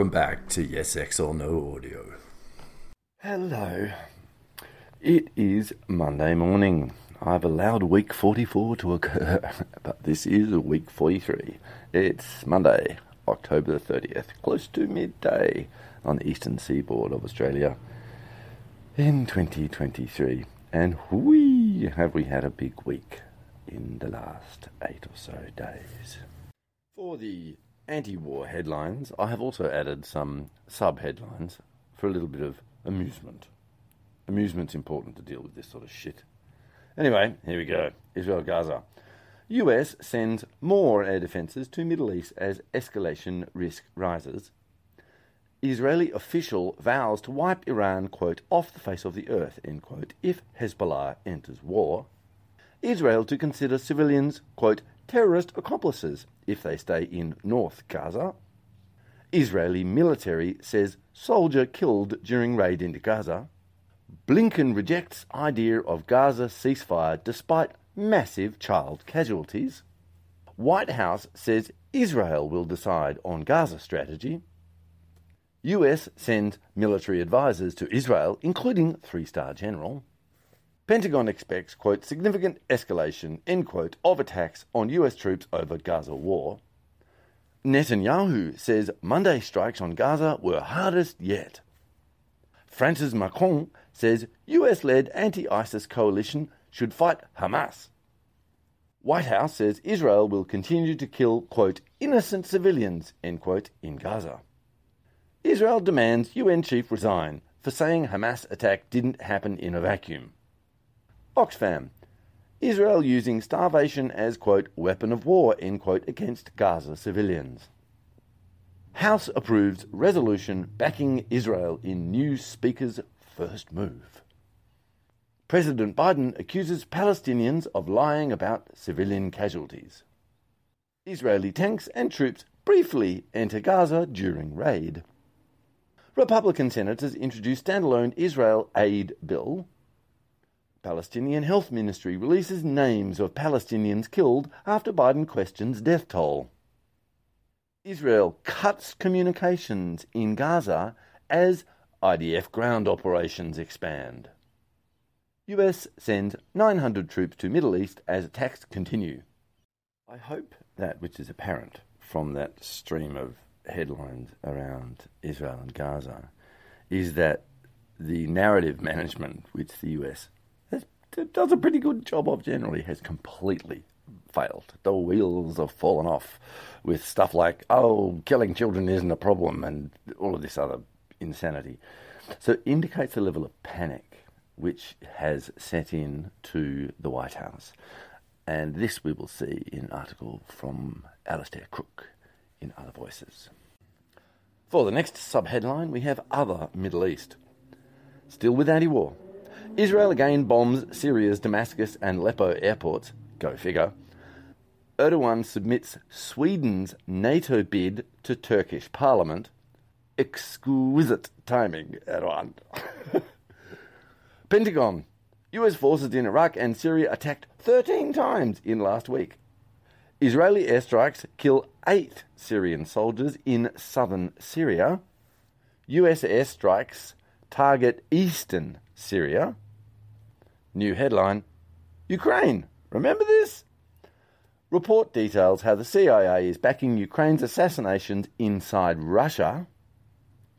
welcome back to YesXorNo Audio. Hello. It is Monday morning. I've allowed week 44 to occur, but this is week 43. It's Monday, October the 30th, close to midday on the eastern seaboard of Australia in 2023. And whee, have we had a big week in the last 8 or so days. For the anti-war headlines, I have also added some sub-headlines for a little bit of amusement. Amusement's important to deal with this sort of shit. Anyway, here we go. Israel-Gaza. US sends more air defences to Middle East as escalation risk rises. Israeli official vows to wipe Iran, quote, off the face of the earth, end quote, if Hezbollah enters war. Israel to consider civilians, quote, terrorist accomplices if they stay in North Gaza. Israeli military says soldier killed during raid into Gaza. Blinken rejects idea of Gaza ceasefire despite massive child casualties. White House says Israel will decide on Gaza strategy. US sends military advisors to Israel, including three-star general. Pentagon expects, quote, significant escalation, end quote, of attacks on US troops over Gaza war. Netanyahu says Monday strikes on Gaza were hardest yet. France's Macron says US-led anti-ISIS coalition should fight Hamas. White House says Israel will continue to kill, quote, innocent civilians, end quote, in Gaza. Israel demands UN chief resign for saying Hamas attack didn't happen in a vacuum. Oxfam. Israel using starvation as, quote, weapon of war, end quote, against Gaza civilians. House approves resolution backing Israel in new speaker's first move. President Biden accuses Palestinians of lying about civilian casualties. Israeli tanks and troops briefly enter Gaza during raid. Republican senators introduce standalone Israel aid bill. Palestinian Health Ministry releases names of Palestinians killed after Biden questions death toll. Israel cuts communications in Gaza as IDF ground operations expand. US sends 900 troops to Middle East as attacks continue. I hope that which is apparent from that stream of headlines around Israel and Gaza is that the narrative management which the US does a pretty good job of generally has completely failed. The wheels have fallen off with stuff like, oh, killing children isn't a problem and all of this other insanity. So it indicates a level of panic which has set in to the White House. And this we will see in an article from Alastair Crook in Other Voices. For the next sub-headline, we have Other Middle East. Still with anti-war. Israel again bombs Syria's Damascus and Aleppo airports. Go figure. Erdogan submits Sweden's NATO bid to Turkish parliament. Exquisite timing, Erdogan. Pentagon. US forces in Iraq and Syria attacked 13 times in last week. Israeli airstrikes kill 8 Syrian soldiers in southern Syria. US airstrikes target eastern Syria. New headline, Ukraine. Remember this? Report details how the CIA is backing Ukraine's assassinations inside Russia.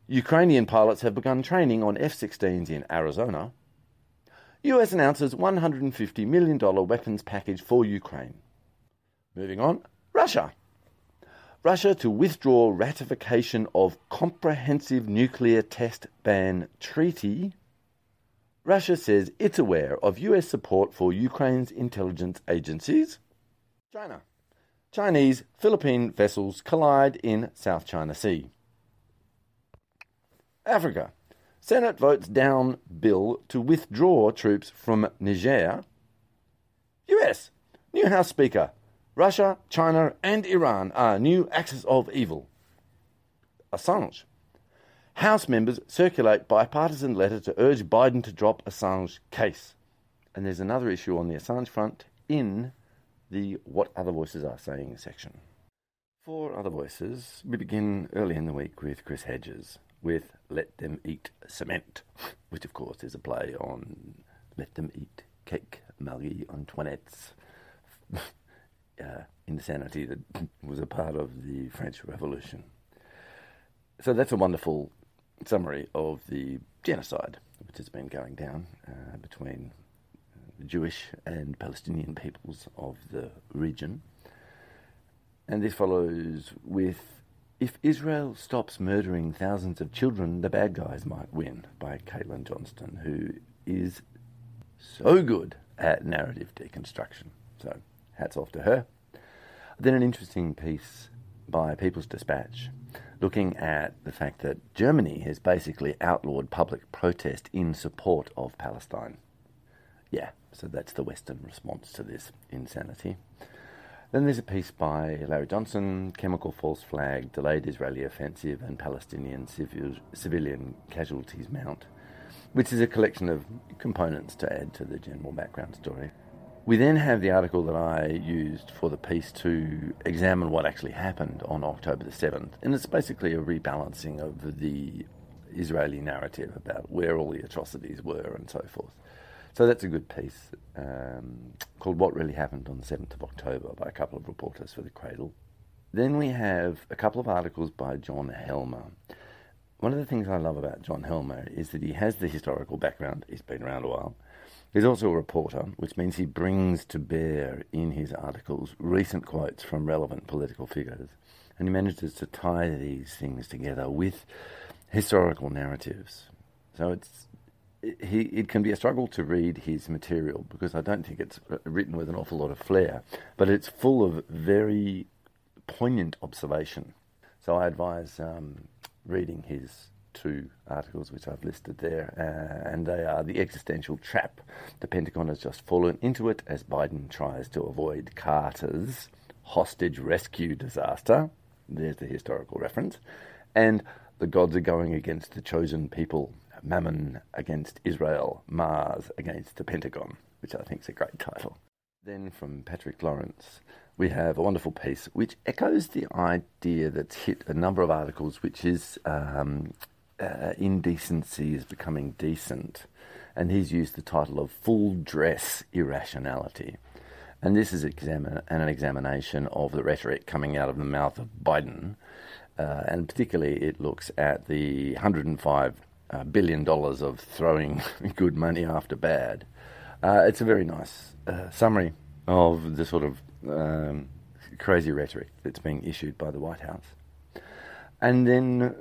Ukrainian pilots have begun training on F-16s in Arizona. US announces $150 million weapons package for Ukraine. Moving on, Russia. Russia to withdraw ratification of Comprehensive Nuclear Test Ban Treaty. Russia says it's aware of US support for Ukraine's intelligence agencies. China. Chinese Philippine vessels collide in South China Sea. Africa. Senate votes down bill to withdraw troops from Niger. US. New House Speaker. Russia, China and Iran are new axis of evil. Assange. House members circulate bipartisan letter to urge Biden to drop Assange case. And there's another issue on the Assange front in the What Other Voices Are Saying section. For Other Voices, we begin early in the week with Chris Hedges with Let Them Eat Cement, which of course is a play on Let Them Eat Cake, Marie Antoinette's insanity that was a part of the French Revolution. So that's a wonderful summary of the genocide which has been going down between the Jewish and Palestinian peoples of the region. And this follows with If Israel Stops Murdering Thousands of Children, the Bad Guys Might Win by Caitlin Johnston, who is so good at narrative deconstruction. So hats off to her. Then an interesting piece by People's Dispatch looking at the fact that Germany has basically outlawed public protest in support of Palestine. Yeah, so that's the Western response to this insanity. Then there's a piece by Larry Johnson, Chemical False Flag, Delayed Israeli Offensive and Palestinian Civilian Casualties Mount, which is a collection of components to add to the general background story. We then have the article that I used for the piece to examine what actually happened on October the 7th, and it's basically a rebalancing of the Israeli narrative about where all the atrocities were and so forth. So that's a good piece called What Really Happened on the 7th of October by a couple of reporters for The Cradle. Then we have a couple of articles by John Helmer. One of the things I love about John Helmer is that he has the historical background. He's been around a while. He's also a reporter, which means he brings to bear in his articles recent quotes from relevant political figures. And he manages to tie these things together with historical narratives. So it can be a struggle to read his material because I don't think it's written with an awful lot of flair, but it's full of very poignant observation. So I advise reading his two articles which I've listed there, and they are The Existential Trap, The Pentagon Has Just Fallen Into It as Biden Tries to Avoid Carter's Hostage Rescue Disaster, there's the historical reference, and The Gods Are Going Against the Chosen People, Mammon Against Israel, Mars Against the Pentagon, which I think is a great title. Then from Patrick Lawrence, we have a wonderful piece which echoes the idea that's hit a number of articles, which is indecency is becoming decent. And he's used the title of Full Dress Irrationality. And this is an examination of the rhetoric coming out of the mouth of Biden. And particularly it looks at the $105 billion of throwing good money after bad. It's a very nice summary of the sort of crazy rhetoric that's being issued by the White House. And then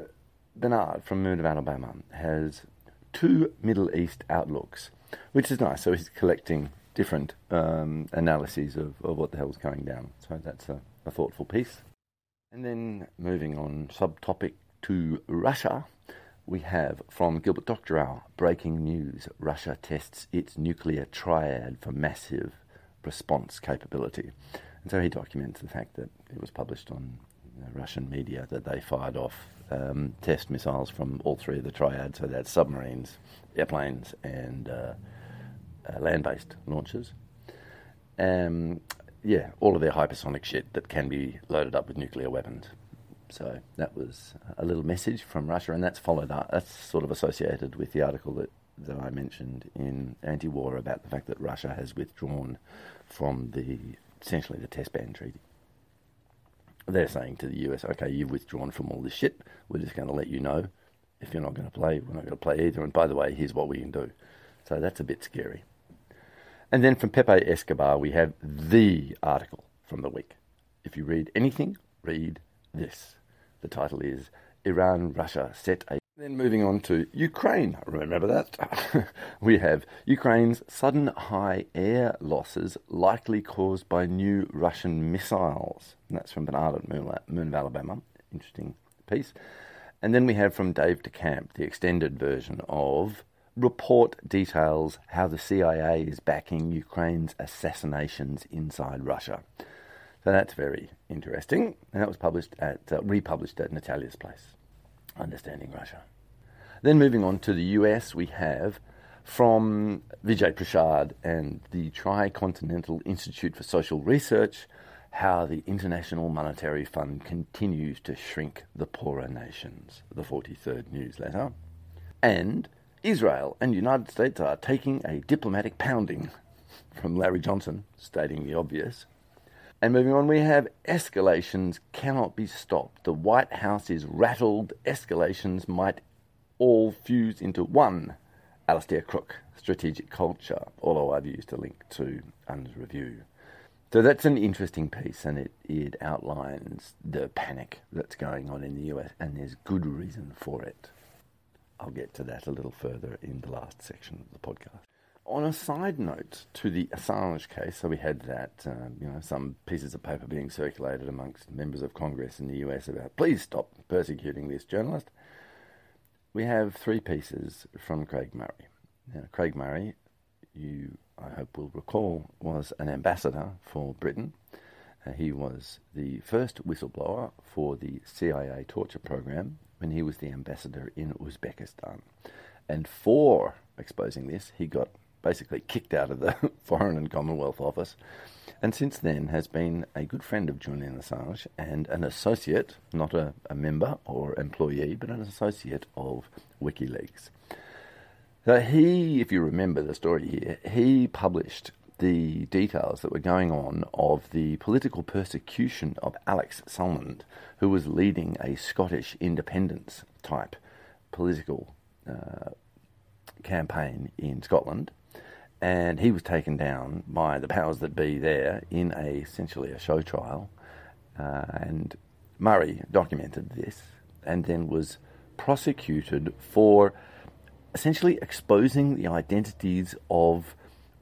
Bernard from Moon of Alabama has two Middle East outlooks, which is nice. So he's collecting different analyses of what the hell's going down. So that's a thoughtful piece. And then moving on, subtopic to Russia, we have from Gilbert Doctorow, Breaking News, Russia Tests Its Nuclear Triad for Massive Response Capability. And so he documents the fact that it was published on Russian media that they fired off test missiles from all three of the triads, so that's submarines, airplanes and land-based launchers. All of their hypersonic shit that can be loaded up with nuclear weapons. So that was a little message from Russia, and that's followed up. That's sort of associated with the article that I mentioned in Antiwar about the fact that Russia has withdrawn from essentially the test ban treaty. They're saying to the US, okay, you've withdrawn from all this shit. We're just going to let you know. If you're not going to play, we're not going to play either. And by the way, here's what we can do. So that's a bit scary. And then from Pepe Escobar, we have the article from the week. If you read anything, read this. The title is Iran, Russia Set a... Then moving on to Ukraine. Remember that? We have Ukraine's sudden high air losses likely caused by new Russian missiles. And that's from Bernard at Moon of Alabama. Interesting piece. And then we have from Dave DeCamp, the extended version of Report Details How the CIA is Backing Ukraine's Assassinations Inside Russia. So that's very interesting. And that was republished at Natalia's Place. Understanding Russia. Then moving on to the US, we have from Vijay Prashad and the Tricontinental Institute for Social Research, how the International Monetary Fund continues to shrink the poorer nations, the 43rd newsletter. And Israel and United States are taking a diplomatic pounding, from Larry Johnson, stating the obvious. And moving on, we have escalations cannot be stopped. The White House is rattled. Escalations might all fuse into one. Alastair Crook, Strategic Culture, although I've used a link to UN's review. So that's an interesting piece, and it outlines the panic that's going on in the US, and there's good reason for it. I'll get to that a little further in the last section of the podcast. On a side note to the Assange case, so we had that, some pieces of paper being circulated amongst members of Congress in the US about, please stop persecuting this journalist. We have three pieces from Craig Murray. Now, Craig Murray, you, I hope, will recall, was an ambassador for Britain. He was the first whistleblower for the CIA torture program when he was the ambassador in Uzbekistan. And for exposing this, he got basically kicked out of the Foreign and Commonwealth Office, and since then has been a good friend of Julian Assange and an associate, not a member or employee, but an associate of WikiLeaks. So he, if you remember the story here, he published the details that were going on of the political persecution of Alex Salmond, who was leading a Scottish independence-type political campaign in Scotland. And he was taken down by the powers that be there in essentially a show trial. And Murray documented this and then was prosecuted for essentially exposing the identities of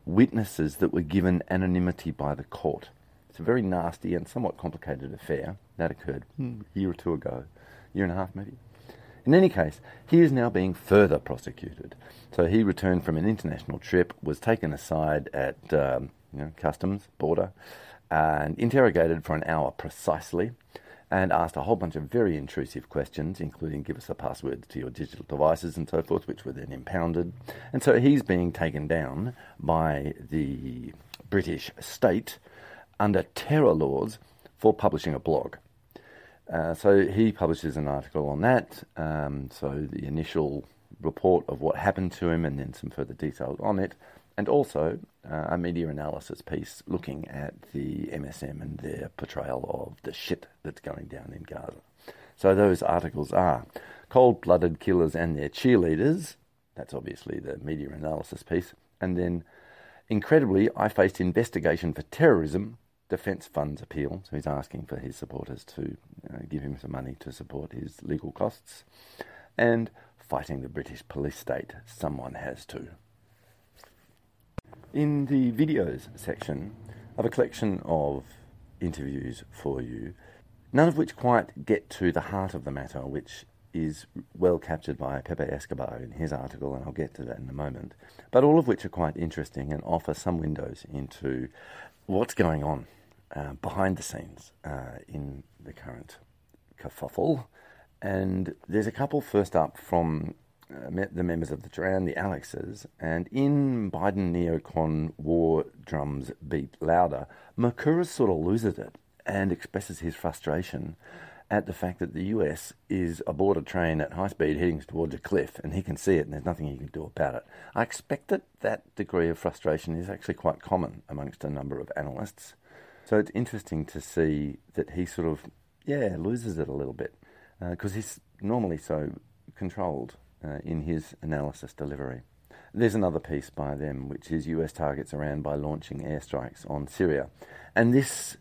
witnesses that were given anonymity by the court. It's a very nasty and somewhat complicated affair that occurred a year or two ago, year and a half maybe. In any case, he is now being further prosecuted. So he returned from an international trip, was taken aside at customs, border, and interrogated for an hour precisely, and asked a whole bunch of very intrusive questions, including give us the passwords to your digital devices and so forth, which were then impounded. And so he's being taken down by the British state under terror laws for publishing a blog. So he publishes an article on that, so the initial report of what happened to him and then some further details on it, and also a media analysis piece looking at the MSM and their portrayal of the shit that's going down in Gaza. So those articles are Cold-Blooded Killers and Their Cheerleaders, that's obviously the media analysis piece, and then, incredibly, I faced investigation for terrorism, defence funds appeal, so he's asking for his supporters to give him some money to support his legal costs, and fighting the British police state, someone has to. In the videos section, I have a collection of interviews for you, none of which quite get to the heart of the matter, which is well captured by Pepe Escobar in his article, and I'll get to that in a moment, but all of which are quite interesting and offer some windows into what's going on behind the scenes in the current kerfuffle. And there's a couple first up from the members of the Duran, the Alexes, and in Biden neocon war drums beat louder, Makura sort of loses it and expresses his frustration at the fact that the US is aboard a train at high speed heading towards a cliff, and he can see it and there's nothing he can do about it. I expect that that degree of frustration is actually quite common amongst a number of analysts. So it's interesting to see that he sort of, loses it a little bit, because he's normally so controlled in his analysis delivery. There's another piece by them, which is US targets Iran by launching airstrikes on Syria. And this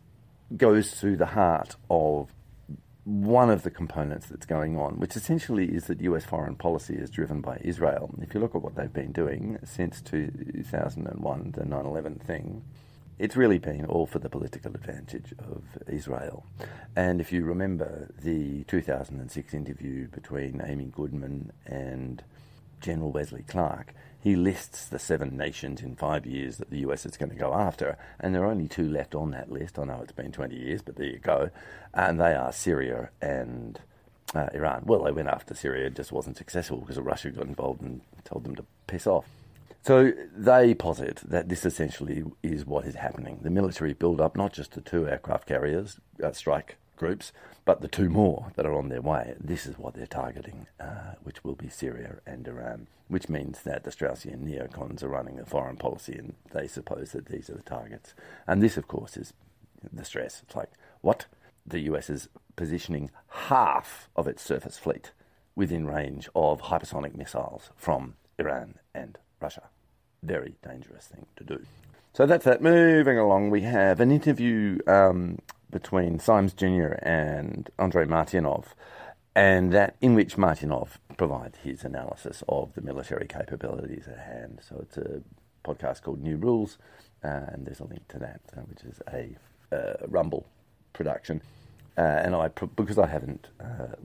goes to the heart of one of the components that's going on, which essentially is that US foreign policy is driven by Israel. If you look at what they've been doing since 2001, the 9/11 thing, it's really been all for the political advantage of Israel. And if you remember the 2006 interview between Amy Goodman and General Wesley Clark, he lists the 7 nations in 5 years that the US is going to go after, and there are only 2 left on that list. I know it's been 20 years, but there you go. And they are Syria and Iran. Well, they went after Syria, it just wasn't successful because Russia got involved and told them to piss off. So they posit that this essentially is what is happening. The military build up not just the two aircraft carriers, strike groups, but the two more that are on their way. This is what they're targeting, which will be Syria and Iran, which means that the Straussian neocons are running a foreign policy and they suppose that these are the targets. And this, of course, is the stress. It's like, what? The US is positioning half of its surface fleet within range of hypersonic missiles from Iran and Russia. Very dangerous thing to do. So that's that. Moving along, we have an interview between Symes Jr. and Andrei Martynov, and that in which Martynov provides his analysis of the military capabilities at hand. So it's a podcast called New Rules, and there's a link to that, which is a Rumble production. And because I haven't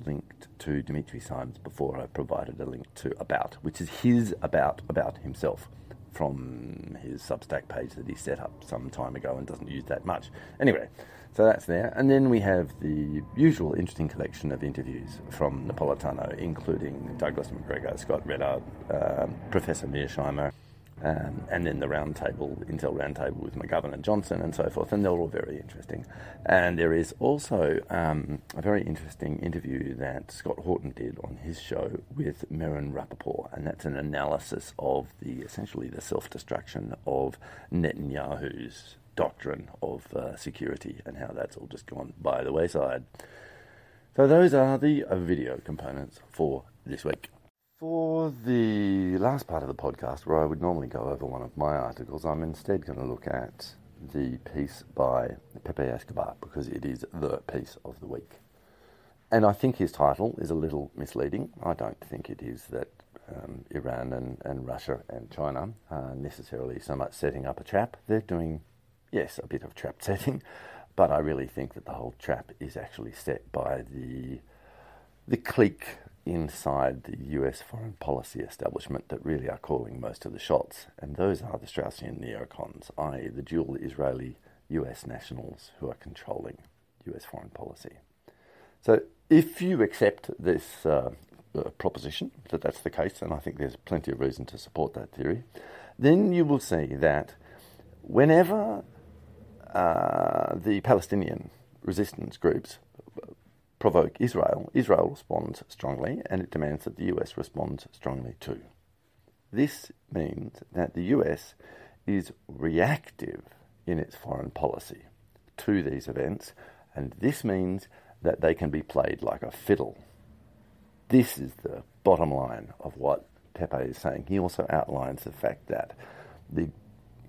linked to Dimitri Symes before, I provided a link to About, which is his about himself from his Substack page that he set up some time ago and doesn't use that much. Anyway, so that's there. And then we have the usual interesting collection of interviews from Napolitano, including Douglas McGregor, Scott Redard, Professor Mearsheimer, and then the Intel Roundtable with McGovern and Johnson and so forth, and they're all very interesting. And there is also a very interesting interview that Scott Horton did on his show with Meron Rapaport, and that's an analysis of essentially the self-destruction of Netanyahu's doctrine of security and how that's all just gone by the wayside. So those are the video components for this week. For the last part of the podcast, where I would normally go over one of my articles, I'm instead going to look at the piece by Pepe Escobar, because it is the piece of the week. And I think his title is a little misleading. I don't think it is that Iran and Russia and China are necessarily so much setting up a trap. They're doing, yes, a bit of trap setting, but I really think that the whole trap is actually set by the clique inside the US foreign policy establishment that really are calling most of the shots, and those are the Straussian neocons, i.e. the dual Israeli US nationals who are controlling US foreign policy. So if you accept this proposition, that that's the case, and I think there's plenty of reason to support that theory, then you will see that whenever the Palestinian resistance groups provoke Israel, Israel responds strongly, and it demands that the US responds strongly too. This means that the US is reactive in its foreign policy to these events, and this means that they can be played like a fiddle. This is the bottom line of what Pepe is saying. He also outlines the fact that the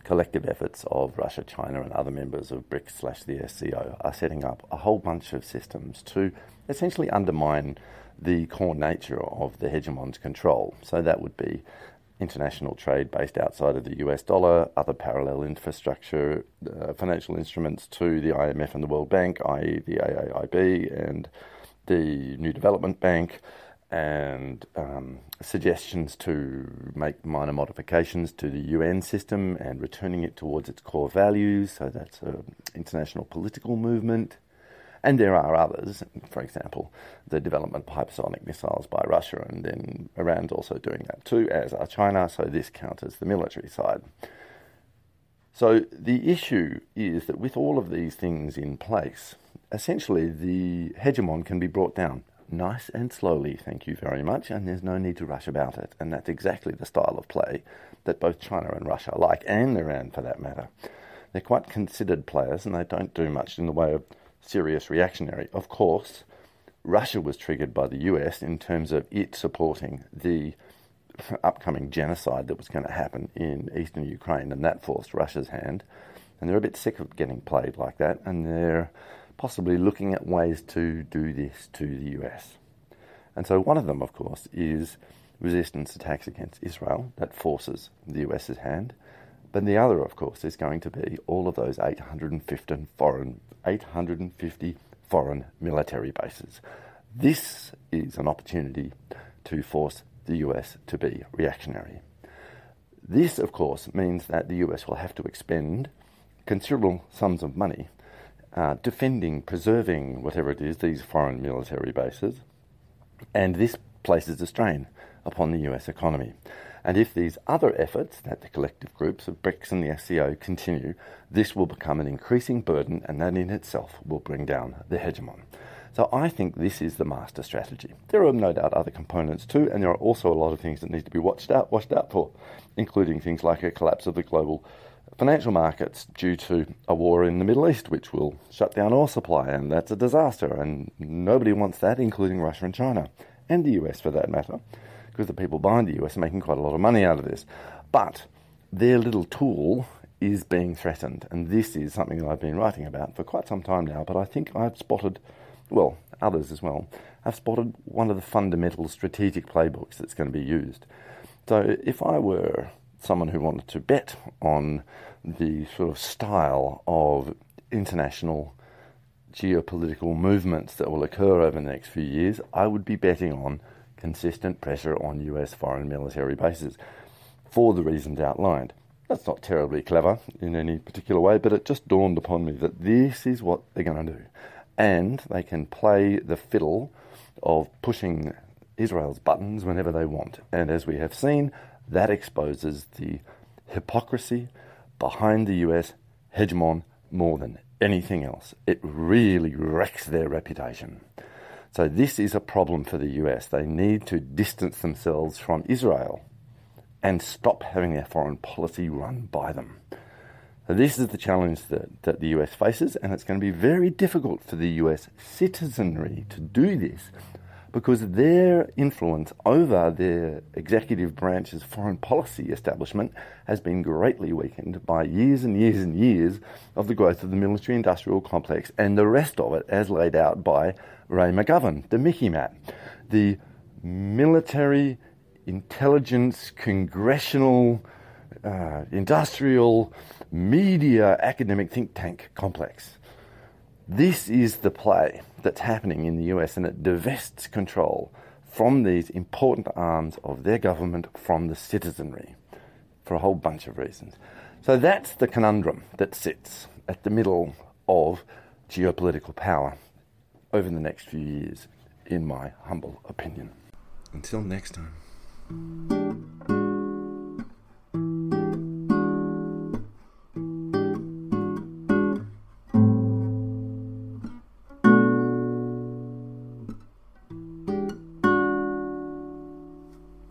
collective efforts of Russia, China and other members of BRICS/the SCO are setting up a whole bunch of systems to essentially undermine the core nature of the hegemon's control. So that would be international trade based outside of the US dollar, other parallel infrastructure, financial instruments to the IMF and the World Bank, i.e. the AAIB and the New Development Bank, and suggestions to make minor modifications to the UN system and returning it towards its core values. So that's an international political movement. And there are others, for example, the development of hypersonic missiles by Russia, and then Iran's also doing that too, as are China, so this counters the military side. So the issue is that with all of these things in place, essentially the hegemon can be brought down. Nice and slowly, thank you very much, and there's no need to rush about it. And that's exactly the style of play that both China and Russia like, and Iran for that matter. They're quite considered players, and they don't do much in the way of serious reactionary. Of course, Russia was triggered by the US in terms of it supporting the upcoming genocide that was going to happen in eastern Ukraine, and that forced Russia's hand. And they're a bit sick of getting played like that, and they're possibly looking at ways to do this to the US. And so one of them, of course, is resistance attacks against Israel that forces the US's hand. But the other, of course, is going to be all of those 850 foreign military bases. This is an opportunity to force the US to be reactionary. This, of course, means that the US will have to expend considerable sums of money defending, preserving, whatever it is, these foreign military bases. And this places a strain upon the US economy. And if these other efforts, that the collective groups of BRICS and the SCO, continue, this will become an increasing burden, and that in itself will bring down the hegemon. So I think this is the master strategy. There are no doubt other components too, and there are also a lot of things that need to be watched out for, including things like a collapse of the global financial markets due to a war in the Middle East, which will shut down oil supply, and that's a disaster, and nobody wants that, including Russia and China, and the US for that matter, because the people behind the US are making quite a lot of money out of this. But their little tool is being threatened, and this is something that I've been writing about for quite some time now, but I think I've spotted, well, others as well, have spotted one of the fundamental strategic playbooks that's going to be used. So if I were someone who wanted to bet on the sort of style of international geopolitical movements that will occur over the next few years, I would be betting on consistent pressure on US foreign military bases for the reasons outlined. That's not terribly clever in any particular way, but it just dawned upon me that this is what they're going to do. And they can play the fiddle of pushing Israel's buttons whenever they want. And as we have seen, that exposes the hypocrisy behind the US hegemon more than anything else. It really wrecks their reputation. So this is a problem for the US. They need to distance themselves from Israel and stop having their foreign policy run by them. This is the challenge that the US faces, and it's going to be very difficult for the US citizenry to do this because their influence over their executive branch's foreign policy establishment has been greatly weakened by years and years and years of the growth of the military-industrial complex and the rest of it as laid out by Ray McGovern, the Mickey Map, the military, intelligence, congressional, industrial, media, academic think tank complex. This is the play that's happening in the US, and it divests control from these important arms of their government from the citizenry for a whole bunch of reasons. So that's the conundrum that sits at the middle of geopolitical power over the next few years, in my humble opinion. Until next time.